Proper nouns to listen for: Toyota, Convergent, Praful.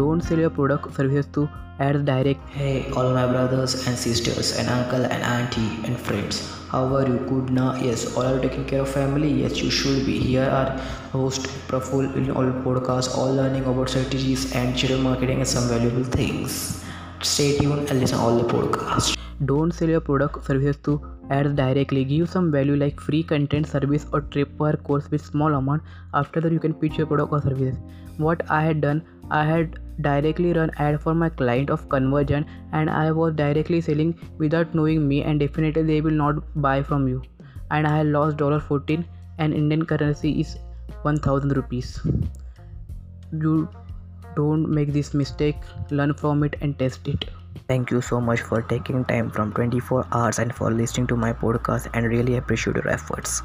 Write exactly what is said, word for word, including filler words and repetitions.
Don't sell your product or service to ads direct. Hey, all my brothers and sisters and uncle and auntie and friends. How are you? Good now? Yes, all are taking care of family? Yes, you should be. Here are host Praful in all podcasts, all learning about strategies and digital marketing and some valuable things. Stay tuned and listen all the podcasts. Don't sell your product or services to ads directly. Give some value like free content, service or trip or course with small amount. After that you can pitch your product or services. What I had done, I had directly run ad for my client of Convergent and I was directly selling without knowing me, and definitely they will not buy from you. And I lost fourteen dollars and Indian currency is one thousand rupees. You don't make this mistake, learn from it and test it. Thank you so much for taking time from twenty-four hours and for listening to my podcast, and really appreciate your efforts.